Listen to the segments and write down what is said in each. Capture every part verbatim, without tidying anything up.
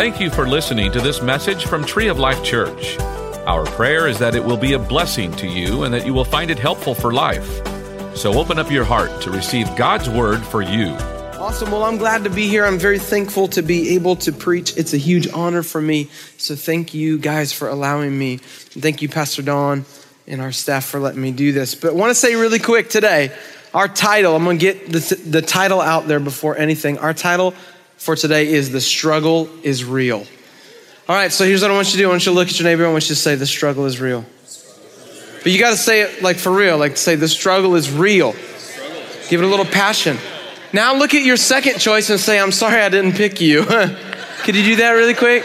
Thank you for listening to this message from Tree of Life Church. Our prayer is that it will be a blessing to you and that you will find it helpful for life. So open up your heart to receive God's word for you. Awesome. Well, I'm glad to be here. I'm very thankful to be able to preach. It's a huge honor for me. So thank you guys for allowing me. And thank you, Pastor Don and our staff for letting me do this. But I want to say really quick today, our title, I'm going to get the, the title out there before anything. Our title for today is The Struggle is Real. All right, so here's what I want you to do. I want you to look at your neighbor. I want you to say, the struggle is real. But you got to say it like for real, like say the struggle is real. Give it a little passion. Now look at your second choice and say, I'm sorry I didn't pick you. Could you do that really quick?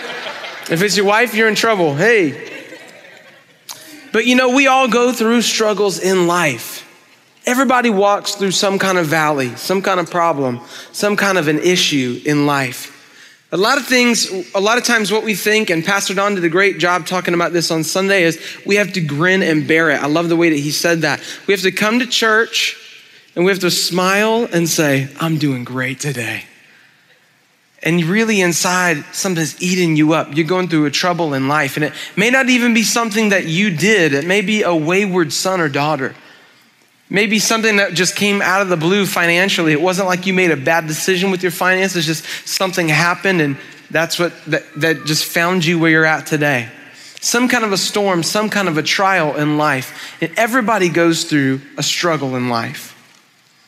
If it's your wife, you're in trouble. Hey. But you know, we all go through struggles in life. Everybody walks through some kind of valley, some kind of problem, some kind of an issue in life. A lot of things, a lot of times what we think, and Pastor Don did a great job talking about this on Sunday, is we have to grin and bear it. I love the way that he said that. We have to come to church and we have to smile and say, I'm doing great today. And really inside, something's eating you up. You're going through a trouble in life, and it may not even be something that you did. It may be a wayward son or daughter. Maybe something that just came out of the blue financially. It wasn't like you made a bad decision with your finances, just something happened and that's what that, that just found you where you're at today. Some kind of a storm, some kind of a trial in life. And everybody goes through a struggle in life.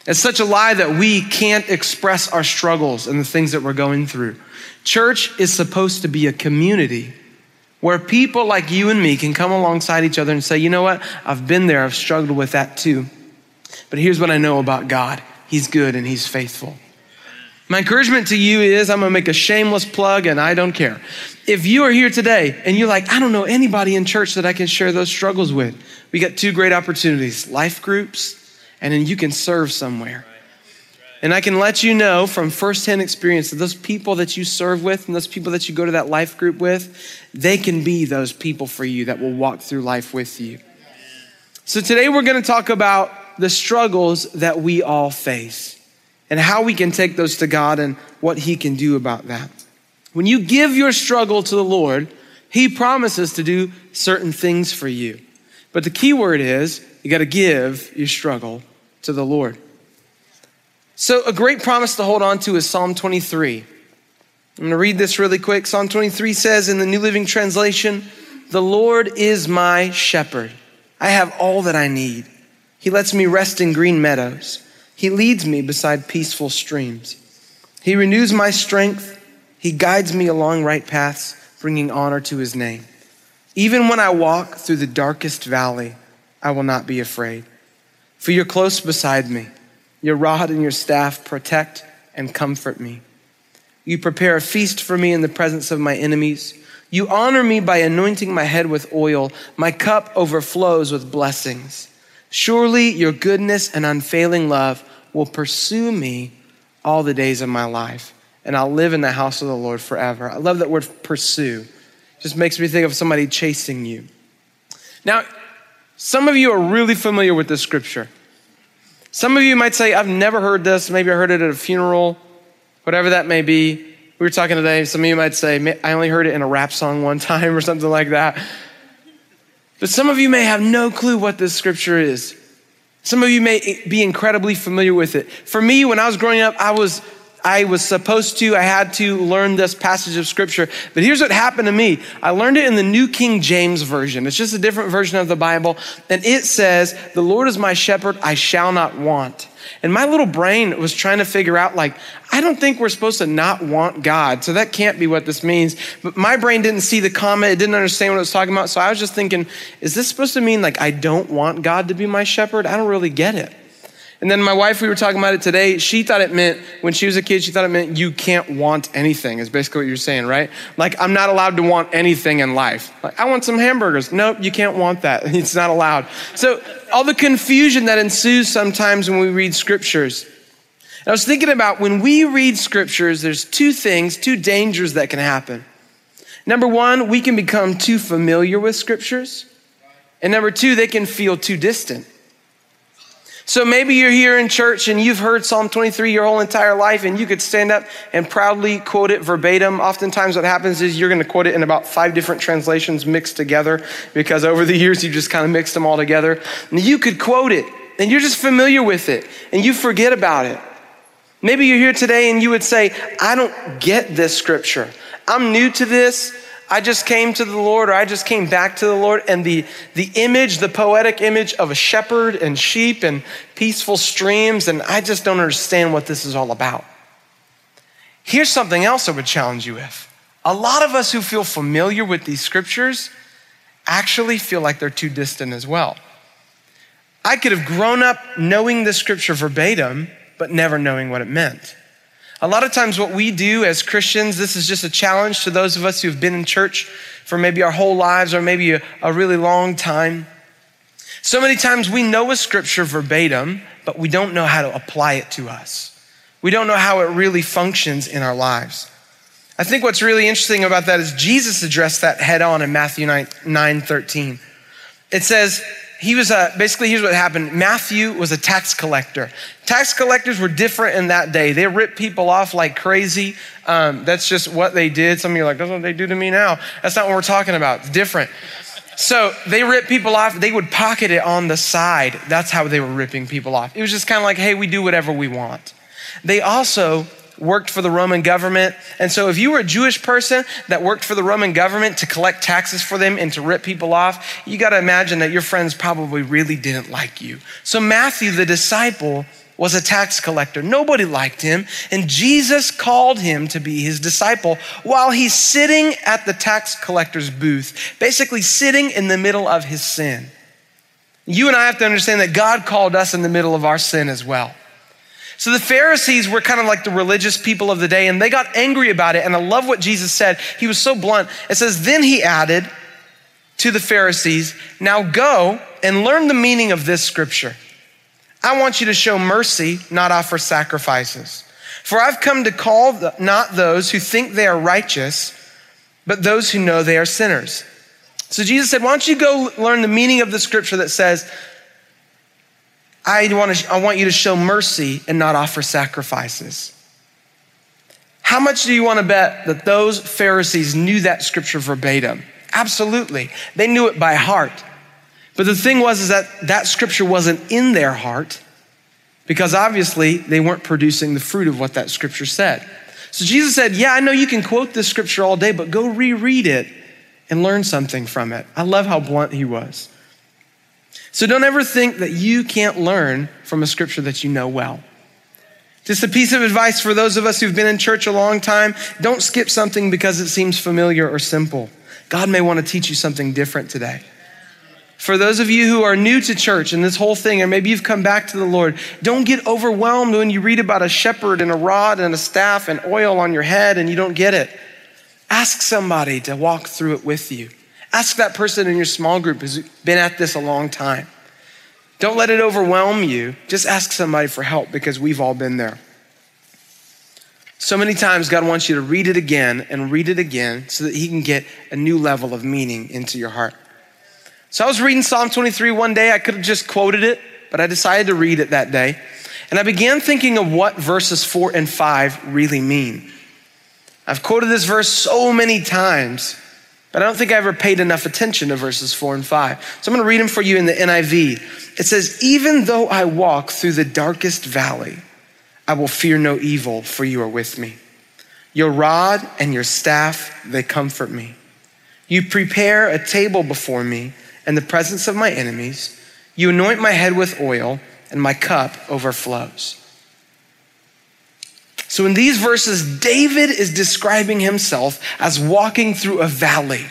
It's such a lie that we can't express our struggles and the things that we're going through. Church is supposed to be a community where people like you and me can come alongside each other and say, you know what? I've been there. I've struggled with that too. But here's what I know about God. He's good and he's faithful. My encouragement to you is, I'm gonna make a shameless plug and I don't care. If you are here today and you're like, I don't know anybody in church that I can share those struggles with. We got two great opportunities, life groups, and then you can serve somewhere. And I can let you know from firsthand experience that those people that you serve with and those people that you go to that life group with, they can be those people for you that will walk through life with you. So today we're gonna talk about the struggles that we all face and how we can take those to God and what he can do about that. When you give your struggle to the Lord, he promises to do certain things for you. But the key word is, you got to give your struggle to the Lord. So a great promise to hold on to is Psalm twenty-three. I'm going to read this really quick. Psalm twenty-three says in the New Living Translation, the Lord is my shepherd. I have all that I need. He lets me rest in green meadows. He leads me beside peaceful streams. He renews my strength. He guides me along right paths, bringing honor to his name. Even when I walk through the darkest valley, I will not be afraid. For you're close beside me. Your rod and your staff protect and comfort me. You prepare a feast for me in the presence of my enemies. You honor me by anointing my head with oil. My cup overflows with blessings. Surely your goodness and unfailing love will pursue me all the days of my life, and I'll live in the house of the Lord forever. I love that word pursue. Just makes me think of somebody chasing you. Now, some of you are really familiar with this scripture. Some of you might say, I've never heard this. Maybe I heard it at a funeral, whatever that may be. We were talking today. Some of you might say, I only heard it in a rap song one time or something like that. But some of you may have no clue what this scripture is. Some of you may be incredibly familiar with it. For me, when I was growing up, I was I was supposed to, I had to learn this passage of scripture. But here's what happened to me. I learned it in the New King James Version. It's just a different version of the Bible. And it says, the Lord is my shepherd, I shall not want. And my little brain was trying to figure out, like, I don't think we're supposed to not want God. So that can't be what this means. But my brain didn't see the comma. It didn't understand what it was talking about. So I was just thinking, is this supposed to mean like, I don't want God to be my shepherd? I don't really get it. And then my wife, we were talking about it today. She thought it meant, when she was a kid, she thought it meant you can't want anything is basically what you're saying, right? Like, I'm not allowed to want anything in life. Like, I want some hamburgers. Nope, you can't want that. It's not allowed. So all the confusion that ensues sometimes when we read scriptures. And I was thinking about when we read scriptures, there's two things, two dangers that can happen. Number one, we can become too familiar with scriptures. And number two, they can feel too distant. So maybe you're here in church and you've heard Psalm twenty-three your whole entire life, and you could stand up and proudly quote it verbatim. Oftentimes what happens is you're going to quote it in about five different translations mixed together, because over the years you just kind of mixed them all together. And you could quote it and you're just familiar with it and you forget about it. Maybe you're here today and you would say, I don't get this scripture. I'm new to this. I just came to the Lord, or I just came back to the Lord, and the the image, the poetic image of a shepherd and sheep and peaceful streams, and I just don't understand what this is all about. Here's something else I would challenge you with. A lot of us who feel familiar with these scriptures actually feel like they're too distant as well. I could have grown up knowing the scripture verbatim, but never knowing what it meant. A lot of times what we do as Christians, this is just a challenge to those of us who've been in church for maybe our whole lives or maybe a, a really long time. So many times we know a scripture verbatim, but we don't know how to apply it to us. We don't know how it really functions in our lives. I think what's really interesting about that is Jesus addressed that head on in Matthew nine thirteen. It says, He was a, basically, here's what happened. Matthew was a tax collector. Tax collectors were different in that day. They ripped people off like crazy. Um, that's just what they did. Some of you are like, that's what they do to me now. That's not what we're talking about. It's different. So they ripped people off. They would pocket it on the side. That's how they were ripping people off. It was just kind of like, hey, we do whatever we want. They also worked for the Roman government. And so if you were a Jewish person that worked for the Roman government to collect taxes for them and to rip people off, you got to imagine that your friends probably really didn't like you. So Matthew, the disciple, was a tax collector. Nobody liked him. And Jesus called him to be his disciple while he's sitting at the tax collector's booth, basically sitting in the middle of his sin. You and I have to understand that God called us in the middle of our sin as well. So the Pharisees were kind of like the religious people of the day, and they got angry about it. And I love what Jesus said. He was so blunt. It says, then he added to the Pharisees, now go and learn the meaning of this scripture. I want you to show mercy, not offer sacrifices. For I've come to call the, not those who think they are righteous, but those who know they are sinners. So Jesus said, why don't you go learn the meaning of the scripture that says, I want, to, I want you to show mercy and not offer sacrifices. How much do you want to bet that those Pharisees knew that scripture verbatim? Absolutely. They knew it by heart. But the thing was is that that scripture wasn't in their heart, because obviously they weren't producing the fruit of what that scripture said. So Jesus said, yeah, I know you can quote this scripture all day, but go reread it and learn something from it. I love how blunt he was. So don't ever think that you can't learn from a scripture that you know well. Just a piece of advice for those of us who've been in church a long time: don't skip something because it seems familiar or simple. God may want to teach you something different today. For those of you who are new to church and this whole thing, or maybe you've come back to the Lord, don't get overwhelmed when you read about a shepherd and a rod and a staff and oil on your head and you don't get it. Ask somebody to walk through it with you. Ask that person in your small group who's been at this a long time. Don't let it overwhelm you. Just ask somebody for help, because we've all been there. So many times God wants you to read it again and read it again so that he can get a new level of meaning into your heart. So I was reading Psalm twenty-three one day. I could have just quoted it, but I decided to read it that day. And I began thinking of what verses four and five really mean. I've quoted this verse so many times, but I don't think I ever paid enough attention to verses four and five. So I'm going to read them for you in the N I V. It says, even though I walk through the darkest valley, I will fear no evil, for you are with me. Your rod and your staff, they comfort me. You prepare a table before me in the presence of my enemies. You anoint my head with oil, and my cup overflows. So in these verses, David is describing himself as walking through a valley,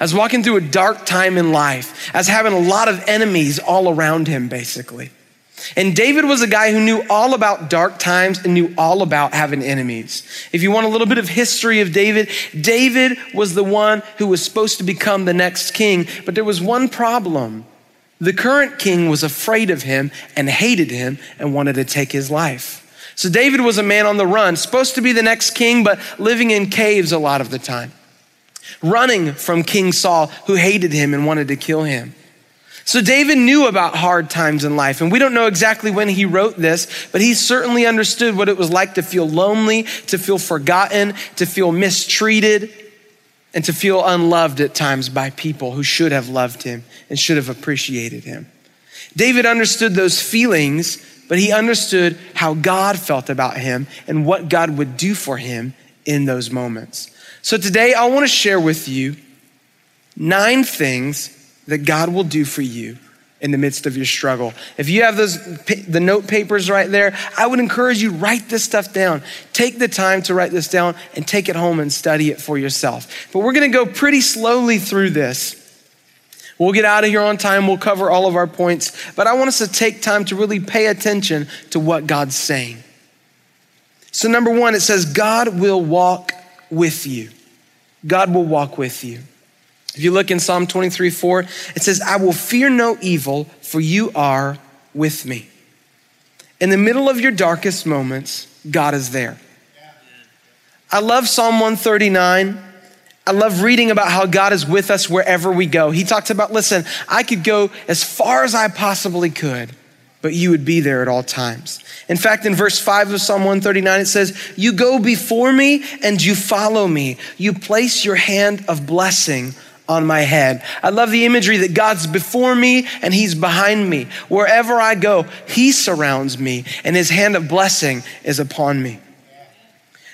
as walking through a dark time in life, as having a lot of enemies all around him, basically. And David was a guy who knew all about dark times and knew all about having enemies. If you want a little bit of history of David, David was the one who was supposed to become the next king, but there was one problem. The current king was afraid of him and hated him and wanted to take his life. So David was a man on the run, supposed to be the next king, but living in caves a lot of the time, running from King Saul, who hated him and wanted to kill him. So David knew about hard times in life, and we don't know exactly when he wrote this, but he certainly understood what it was like to feel lonely, to feel forgotten, to feel mistreated, and to feel unloved at times by people who should have loved him and should have appreciated him. David understood those feelings, but he understood how God felt about him and what God would do for him in those moments. So today I want to share with you nine things that God will do for you in the midst of your struggle. If you have those the note papers right there, I would encourage you, write this stuff down. Take the time to write this down and take it home and study it for yourself. But we're gonna go pretty slowly through this. We'll get out of here on time. We'll cover all of our points, but I want us to take time to really pay attention to what God's saying. So number one, it says, God will walk with you. God will walk with you. If you look in Psalm twenty-three four, it says, I will fear no evil, for you are with me. In the middle of your darkest moments, God is there. I love Psalm one thirty-nine. I love reading about how God is with us wherever we go. He talks about, listen, I could go as far as I possibly could, but you would be there at all times. In fact, in verse five of Psalm one thirty-nine, it says, you go before me and you follow me. You place your hand of blessing on my head. I love the imagery that God's before me and he's behind me. Wherever I go, he surrounds me and his hand of blessing is upon me.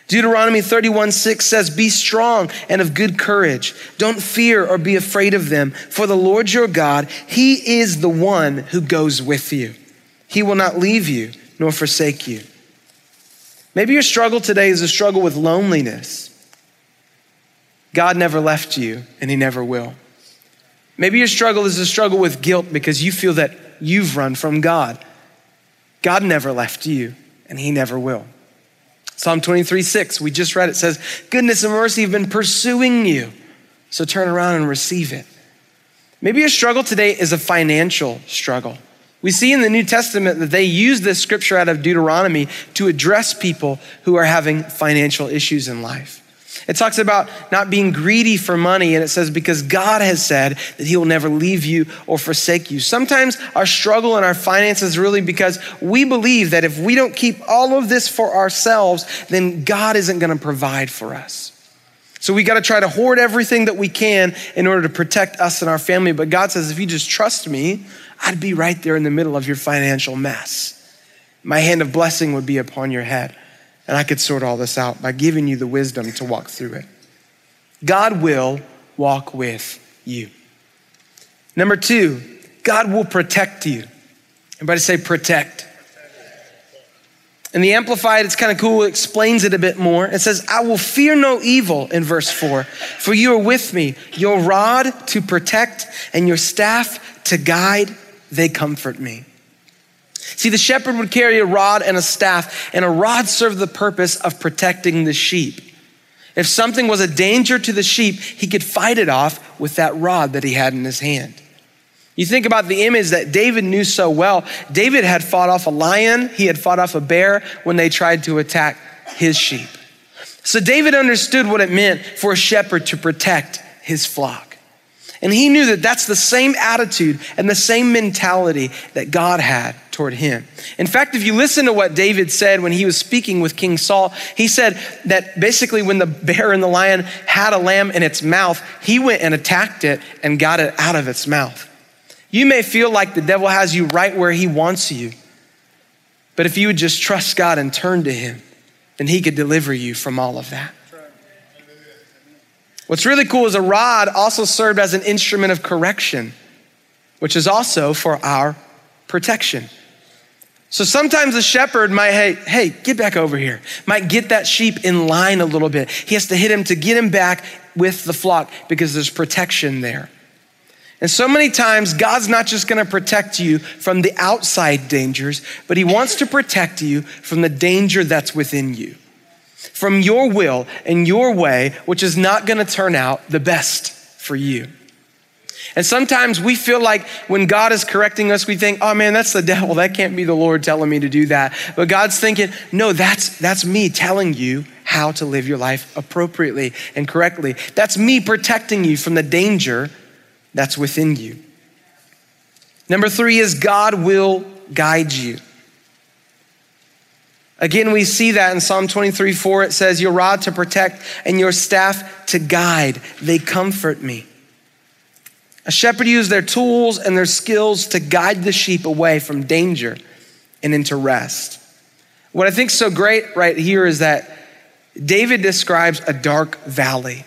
Deuteronomy thirty-one six says, be strong and of good courage. Don't fear or be afraid of them, for the Lord your God, he is the one who goes with you. He will not leave you nor forsake you. Maybe your struggle today is a struggle with loneliness. God never left you and he never will. Maybe your struggle is a struggle with guilt because you feel that you've run from God. God never left you and he never will. Psalm twenty-three six, we just read it, says, goodness and mercy have been pursuing you. So turn around and receive it. Maybe your struggle today is a financial struggle. We see in the New Testament that they use this scripture out of Deuteronomy to address people who are having financial issues in life. It talks about not being greedy for money, and it says, because God has said that he will never leave you or forsake you. Sometimes our struggle in our finances is really because we believe that if we don't keep all of this for ourselves, then God isn't gonna provide for us. So we gotta try to hoard everything that we can in order to protect us and our family. But God says, if you just trust me, I'd be right there in the middle of your financial mess. My hand of blessing would be upon your head. And I could sort all this out by giving you the wisdom to walk through it. God will walk with you. Number two, God will protect you. Everybody say protect. In the Amplified, it's kind of cool. It explains it a bit more. It says, I will fear no evil in verse four, for you are with me. Your rod to protect and your staff to guide, they comfort me. See, the shepherd would carry a rod and a staff, and a rod served the purpose of protecting the sheep. If something was a danger to the sheep, he could fight it off with that rod that he had in his hand. You think about the image that David knew so well. David had fought off a lion. He had fought off a bear when they tried to attack his sheep. So David understood what it meant for a shepherd to protect his flock. And he knew that that's the same attitude and the same mentality that God had toward him. In fact, if you listen to what David said when he was speaking with King Saul, he said that basically when the bear and the lion had a lamb in its mouth, he went and attacked it and got it out of its mouth. You may feel like the devil has you right where he wants you, but if you would just trust God and turn to him, then he could deliver you from all of that. What's really cool is a rod also served as an instrument of correction, which is also for our protection. So sometimes the shepherd might, hey, hey, get back over here, might get that sheep in line a little bit. He has to hit him to get him back with the flock because there's protection there. And so many times, God's not just gonna protect you from the outside dangers, but he wants to protect you from the danger that's within you, from your will and your way, which is not gonna turn out the best for you. And sometimes we feel like when God is correcting us, we think, oh man, that's the devil. That can't be the Lord telling me to do that. But God's thinking, no, that's that's me telling you how to live your life appropriately and correctly. That's me protecting you from the danger that's within you. Number three is God will guide you. Again, we see that in Psalm twenty-three four, it says, your rod to protect and your staff to guide. They comfort me. A shepherd uses their tools and their skills to guide the sheep away from danger and into rest. What I think is so great right here is that David describes a dark valley.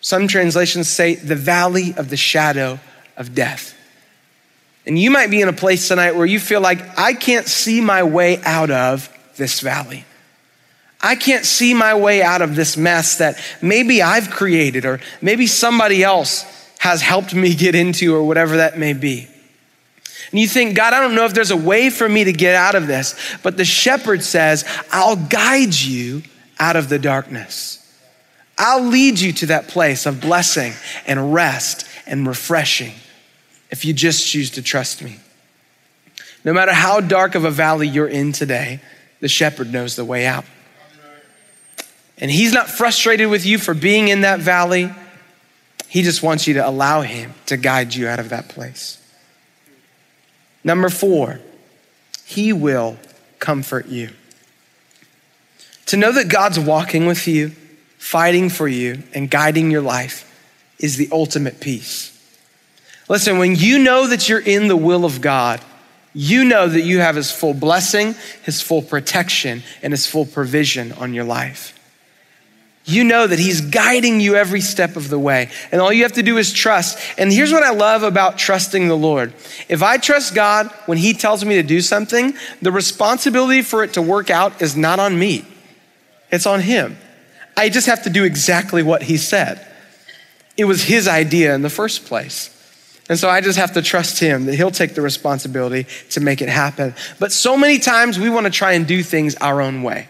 Some translations say the valley of the shadow of death. And you might be in a place tonight where you feel like, I can't see my way out of this valley. I can't see my way out of this mess that maybe I've created, or maybe somebody else has helped me get into, or whatever that may be. And you think, God, I don't know if there's a way for me to get out of this, but the shepherd says, I'll guide you out of the darkness. I'll lead you to that place of blessing and rest and refreshing if you just choose to trust me. No matter how dark of a valley you're in today, the shepherd knows the way out. And he's not frustrated with you for being in that valley. He just wants you to allow him to guide you out of that place. Number four, he will comfort you. To know that God's walking with you, fighting for you, and guiding your life is the ultimate peace. Listen, when you know that you're in the will of God, you know that you have his full blessing, his full protection, and his full provision on your life. You know that he's guiding you every step of the way, and all you have to do is trust. And here's what I love about trusting the Lord. If I trust God when he tells me to do something, the responsibility for it to work out is not on me. It's on him. I just have to do exactly what he said. It was his idea in the first place. And so I just have to trust him that he'll take the responsibility to make it happen. But so many times we want to try and do things our own way.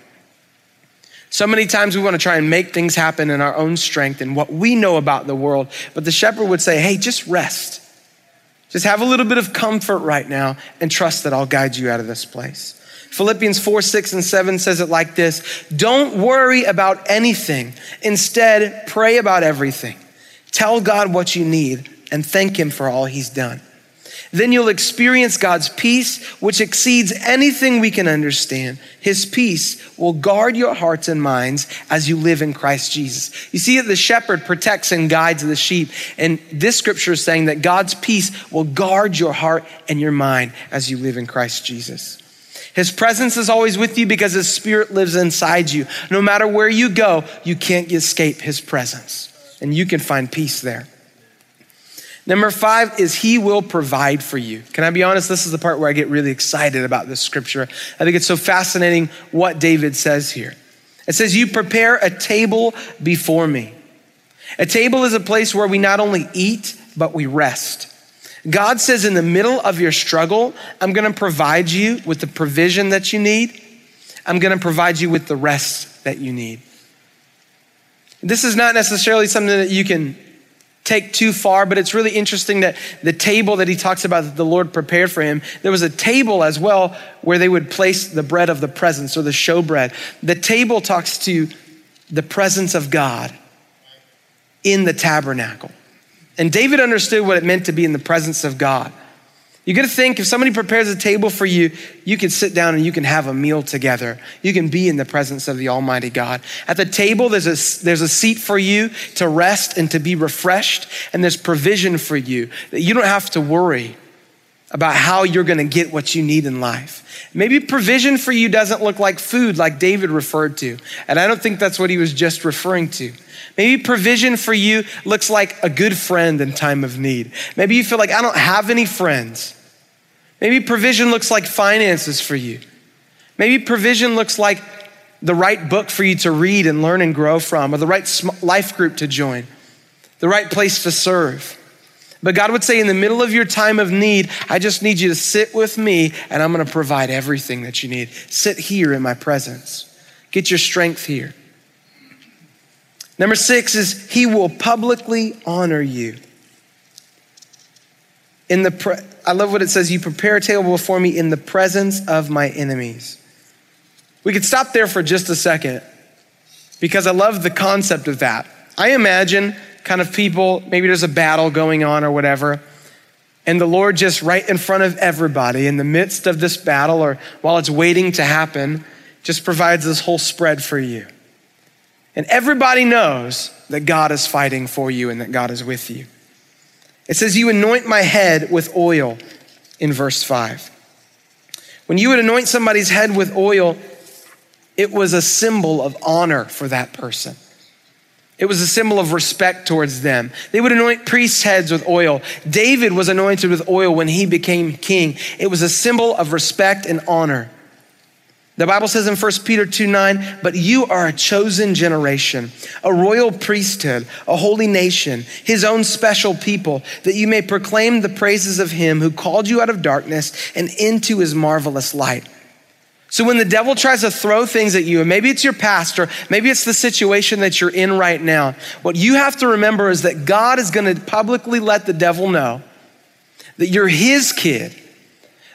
So many times we want to try and make things happen in our own strength and what we know about the world. But the shepherd would say, hey, just rest. Just have a little bit of comfort right now and trust that I'll guide you out of this place. Philippians four, six, and seven says it like this. Don't worry about anything. Instead, pray about everything. Tell God what you need and thank him for all he's done. Then you'll experience God's peace, which exceeds anything we can understand. His peace will guard your hearts and minds as you live in Christ Jesus. You see that the shepherd protects and guides the sheep. And this scripture is saying that God's peace will guard your heart and your mind as you live in Christ Jesus. His presence is always with you because his spirit lives inside you. No matter where you go, you can't escape his presence. And you can find peace there. Number five is he will provide for you. Can I be honest? This is the part where I get really excited about this scripture. I think it's so fascinating what David says here. It says, you prepare a table before me. A table is a place where we not only eat, but we rest. God says in the middle of your struggle, I'm gonna provide you with the provision that you need. I'm gonna provide you with the rest that you need. This is not necessarily something that you can take too far, but it's really interesting that the table that he talks about that the Lord prepared for him, there was a table as well where they would place the bread of the presence or the showbread. The table talks to the presence of God in the tabernacle. And David understood what it meant to be in the presence of God. You gotta think, if somebody prepares a table for you, you can sit down and you can have a meal together. You can be in the presence of the Almighty God. At the table, there's a, there's a seat for you to rest and to be refreshed, and there's provision for you that you don't have to worry about how you're gonna get what you need in life. Maybe provision for you doesn't look like food like David referred to, and I don't think that's what he was just referring to. Maybe provision for you looks like a good friend in time of need. Maybe you feel like, I don't have any friends. Maybe provision looks like finances for you. Maybe provision looks like the right book for you to read and learn and grow from, or the right life group to join, the right place to serve. But God would say, in the middle of your time of need, I just need you to sit with me and I'm gonna provide everything that you need. Sit here in my presence. Get your strength here. Number six is he will publicly honor you. In the pre- I love what it says, you prepare a table before me in the presence of my enemies. We could stop there for just a second because I love the concept of that. I imagine kind of people, maybe there's a battle going on or whatever, And the Lord just right in front of everybody in the midst of this battle or while it's waiting to happen, just provides this whole spread for you. And everybody knows that God is fighting for you and that God is with you. It says, you anoint my head with oil in verse five. When you would anoint somebody's head with oil, it was a symbol of honor for that person. It was a symbol of respect towards them. They would anoint priests' heads with oil. David was anointed with oil when he became king. It was a symbol of respect and honor. The Bible says in First Peter two nine, but you are a chosen generation, a royal priesthood, a holy nation, his own special people, that you may proclaim the praises of him who called you out of darkness and into his marvelous light. So when the devil tries to throw things at you, and maybe it's your past, or maybe it's the situation that you're in right now, what you have to remember is that God is going to publicly let the devil know that you're his kid,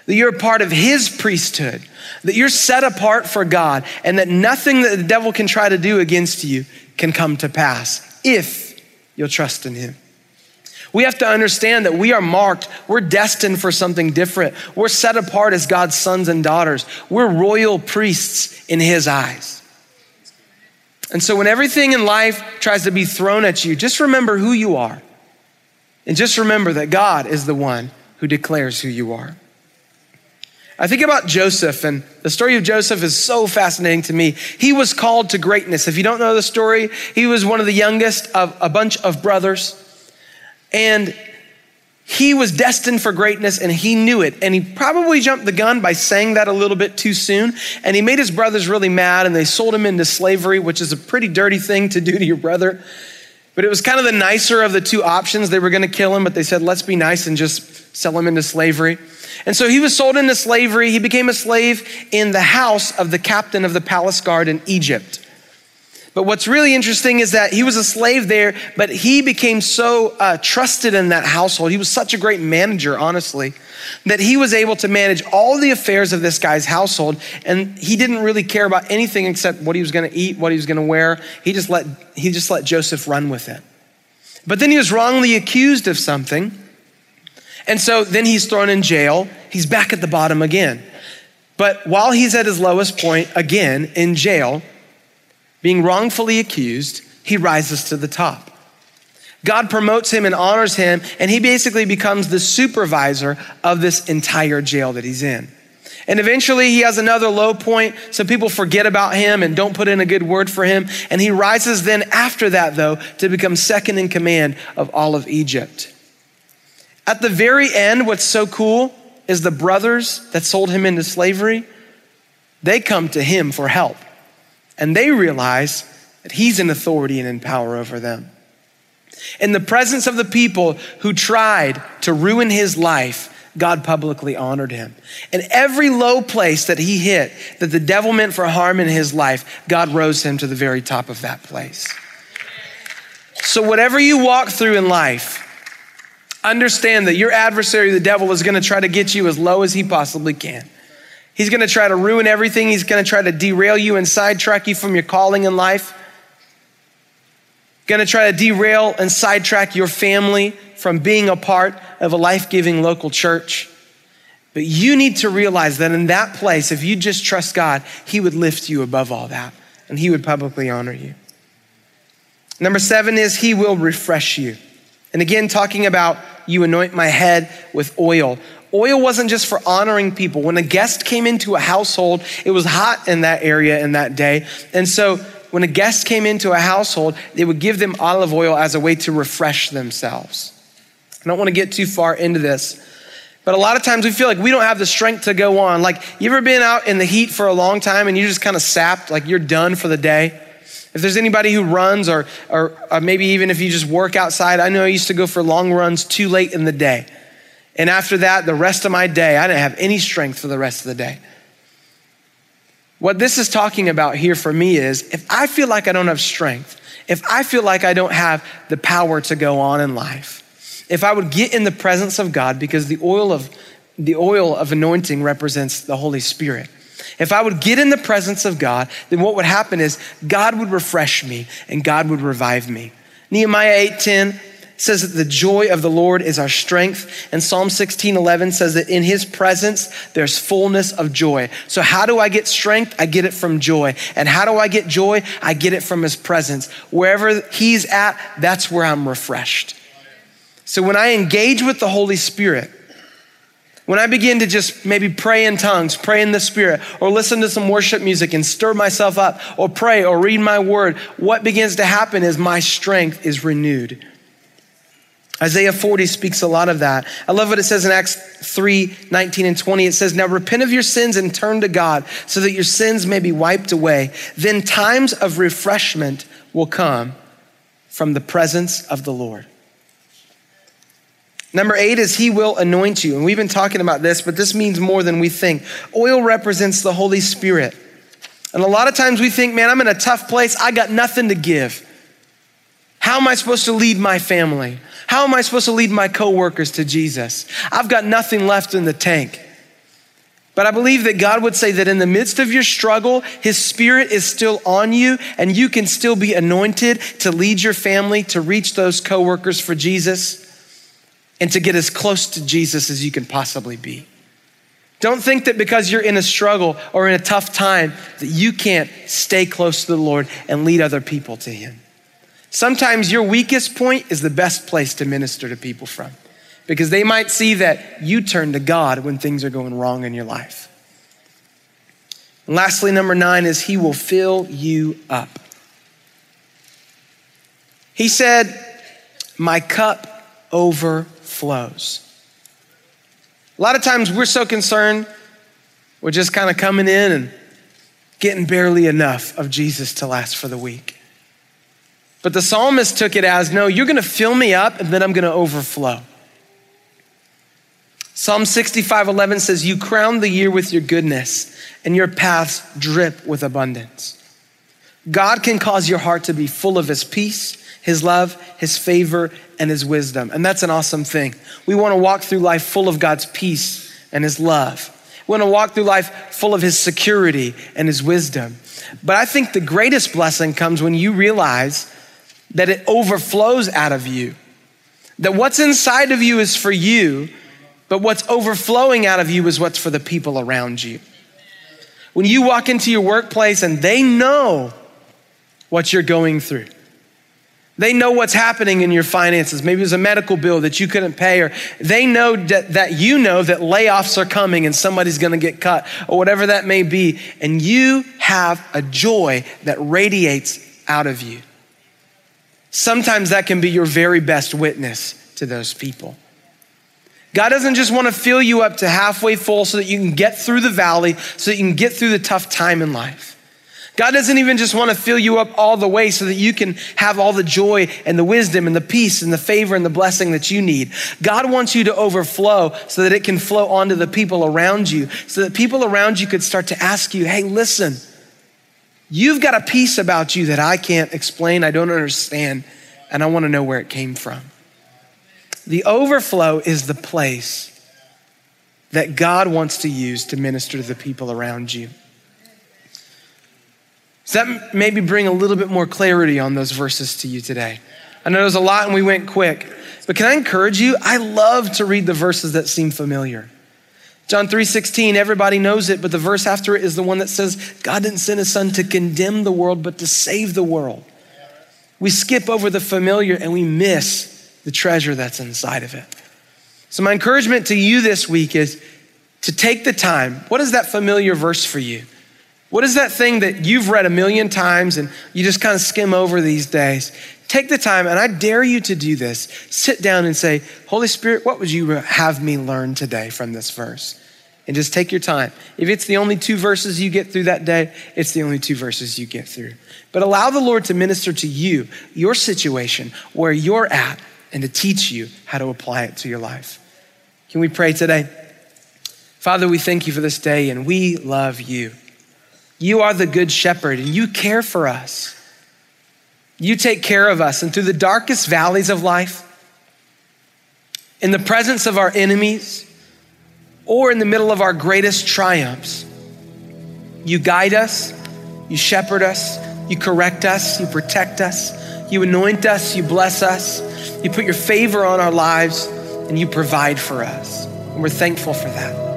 that you're a part of his priesthood, that you're set apart for God, and that nothing that the devil can try to do against you can come to pass if you'll trust in him. We have to understand that we are marked, we're destined for something different. We're set apart as God's sons and daughters. We're royal priests in his eyes. And so when everything in life tries to be thrown at you, just remember who you are. And just remember that God is the one who declares who you are. I think about Joseph, and the story of Joseph is so fascinating to me. He was called to greatness. If you don't know the story, he was one of the youngest of a bunch of brothers, and he was destined for greatness and he knew it. And he probably jumped the gun by saying that a little bit too soon. And he made his brothers really mad and they sold him into slavery, which is a pretty dirty thing to do to your brother. But it was kind of the nicer of the two options. They were gonna kill him, but they said, let's be nice and just sell him into slavery. And so he was sold into slavery. He became a slave in the house of the captain of the palace guard in Egypt. But what's really interesting is that he was a slave there, but he became so uh, trusted in that household. He was such a great manager, honestly, that he was able to manage all the affairs of this guy's household. And he didn't really care about anything except what he was gonna eat, what he was gonna wear. He just let, he just let Joseph run with it. But then he was wrongly accused of something. And so then he's thrown in jail. He's back at the bottom again. But while he's at his lowest point again in jail, being wrongfully accused, he rises to the top. God promotes him and honors him, and he basically becomes the supervisor of this entire jail that he's in. And eventually he has another low point, so people forget about him and don't put in a good word for him. And he rises then after that, though, to become second in command of all of Egypt. At the very end, what's so cool is the brothers that sold him into slavery, they come to him for help. And they realize that he's in authority and in power over them. In the presence of the people who tried to ruin his life, God publicly honored him. And every low place that he hit, that the devil meant for harm in his life, God rose him to the very top of that place. So whatever you walk through in life, understand that your adversary, the devil, is gonna try to get you as low as he possibly can. He's gonna try to ruin everything. He's gonna try to derail you and sidetrack you from your calling in life. Gonna try to derail and sidetrack your family from being a part of a life-giving local church. But you need to realize that in that place, if you just trust God, he would lift you above all that and he would publicly honor you. Number seven is he will refresh you. And again, talking about you anoint my head with oil. Oil wasn't just for honoring people. When a guest came into a household, it was hot in that area in that day. And so when a guest came into a household, they would give them olive oil as a way to refresh themselves. I don't want to get too far into this, but a lot of times we feel like we don't have the strength to go on. Like, you ever been out in the heat for a long time and you're just kind of sapped, like you're done for the day? If there's anybody who runs or, or, or maybe even if you just work outside, I know I used to go for long runs too late in the day. And after that, the rest of my day, I didn't have any strength for the rest of the day. What this is talking about here for me is, if I feel like I don't have strength, if I feel like I don't have the power to go on in life, if I would get in the presence of God, because the oil of, the oil of anointing represents the Holy Spirit. If I would get in the presence of God, then what would happen is God would refresh me and God would revive me. Nehemiah eight ten says that the joy of the Lord is our strength. And Psalm sixteen eleven says that in his presence, there's fullness of joy. So how do I get strength? I get it from joy. And how do I get joy? I get it from his presence. Wherever he's at, that's where I'm refreshed. So when I engage with the Holy Spirit, when I begin to just maybe pray in tongues, pray in the Spirit, or listen to some worship music and stir myself up, or pray or read my word, what begins to happen is my strength is renewed. Isaiah forty speaks a lot of that. I love what it says in Acts three nineteen and twenty. It says, now repent of your sins and turn to God so that your sins may be wiped away. Then times of refreshment will come from the presence of the Lord. Number eight is he will anoint you. And we've been talking about this, but this means more than we think. Oil represents the Holy Spirit. And a lot of times we think, man, I'm in a tough place. I got nothing to give. How am I supposed to lead my family? How am I supposed to lead my coworkers to Jesus? I've got nothing left in the tank. But I believe that God would say that in the midst of your struggle, his Spirit is still on you and you can still be anointed to lead your family, to reach those coworkers for Jesus, and to get as close to Jesus as you can possibly be. Don't think that because you're in a struggle or in a tough time that you can't stay close to the Lord and lead other people to him. Sometimes your weakest point is the best place to minister to people from, because they might see that you turn to God when things are going wrong in your life. And lastly, number nine is he will fill you up. He said, my cup overflows. Flows. A lot of times we're so concerned with just kind of coming in and getting barely enough of Jesus to last for the week. But the psalmist took it as, no, you're going to fill me up and then I'm going to overflow. Psalm sixty-five eleven says, you crown the year with your goodness and your paths drip with abundance. God can cause your heart to be full of his peace, his love, his favor, and his wisdom. And that's an awesome thing. We want to walk through life full of God's peace and his love. We want to walk through life full of his security and his wisdom. But I think the greatest blessing comes when you realize that it overflows out of you, that what's inside of you is for you, but what's overflowing out of you is what's for the people around you. When you walk into your workplace and they know what you're going through, they know what's happening in your finances. Maybe it was a medical bill that you couldn't pay, or they know that, that you know that layoffs are coming and somebody's gonna get cut or whatever that may be. And you have a joy that radiates out of you. Sometimes that can be your very best witness to those people. God doesn't just wanna fill you up to halfway full so that you can get through the valley, so that you can get through the tough time in life. God doesn't even just want to fill you up all the way so that you can have all the joy and the wisdom and the peace and the favor and the blessing that you need. God wants you to overflow so that it can flow onto the people around you, so that people around you could start to ask you, hey, listen, you've got a peace about you that I can't explain, I don't understand, and I want to know where it came from. The overflow is the place that God wants to use to minister to the people around you. So that maybe bring a little bit more clarity on those verses to you today. I know there's a lot and we went quick, but can I encourage you? I love to read the verses that seem familiar. John three sixteen, everybody knows it, but the verse after it is the one that says, God didn't send his son to condemn the world, but to save the world. We skip over the familiar and we miss the treasure that's inside of it. So my encouragement to you this week is to take the time. What is that familiar verse for you? What is that thing that you've read a million times and you just kind of skim over these days? Take the time, and I dare you to do this. Sit down and say, Holy Spirit, what would you have me learn today from this verse? And just take your time. If it's the only two verses you get through that day, it's the only two verses you get through. But allow the Lord to minister to you, your situation, where you're at, and to teach you how to apply it to your life. Can we pray today? Father, we thank you for this day, and we love you. You are the good shepherd and you care for us. You take care of us. And through the darkest valleys of life, in the presence of our enemies, or in the middle of our greatest triumphs, you guide us, you shepherd us, you correct us, you protect us, you anoint us, you bless us, You put your favor on our lives and you provide for us. And we're thankful for that.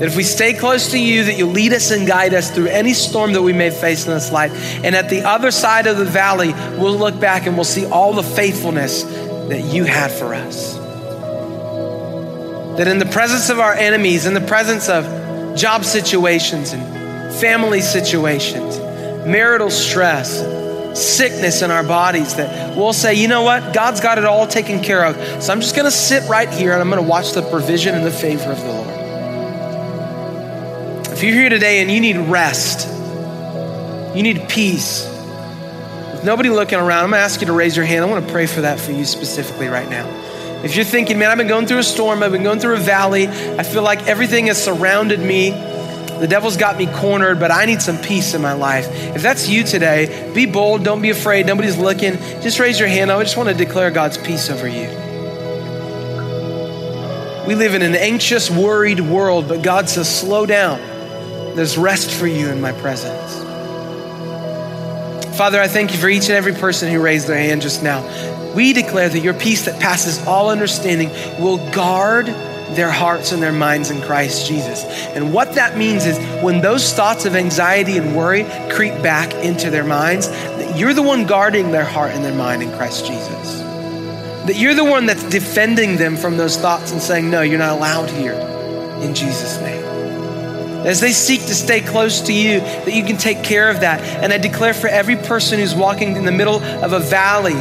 That if we stay close to you, that you lead us and guide us through any storm that we may face in this life. And at the other side of the valley, we'll look back and we'll see all the faithfulness that you had for us. That in the presence of our enemies, in the presence of job situations and family situations, marital stress, sickness in our bodies, that we'll say, you know what? God's got it all taken care of. So I'm just gonna sit right here and I'm gonna watch the provision and the favor of the Lord. If you're here today and you need rest, you need peace, with nobody looking around, I'm gonna ask you to raise your hand. I wanna pray for that for you specifically right now. If you're thinking, man, I've been going through a storm, I've been going through a valley, I feel like everything has surrounded me, the devil's got me cornered, but I need some peace in my life. If that's you today, be bold, don't be afraid, nobody's looking. Just raise your hand. I just want to declare God's peace over you. We live in an anxious, worried world, but God says, slow down. There's rest for you in my presence. Father, I thank you for each and every person who raised their hand just now. We declare that your peace that passes all understanding will guard their hearts and their minds in Christ Jesus. And what that means is when those thoughts of anxiety and worry creep back into their minds, that you're the one guarding their heart and their mind in Christ Jesus. That you're the one that's defending them from those thoughts and saying, no, you're not allowed here in Jesus' name. As they seek to stay close to you, that you can take care of that. And I declare for every person who's walking in the middle of a valley,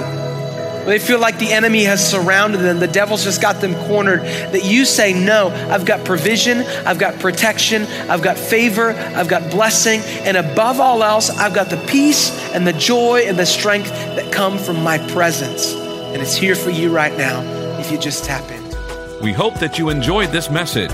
they feel like the enemy has surrounded them, the devil's just got them cornered, that you say, no, I've got provision, I've got protection, I've got favor, I've got blessing, and above all else, I've got the peace and the joy and the strength that come from my presence. And it's here for you right now if you just tap in. We hope that you enjoyed this message.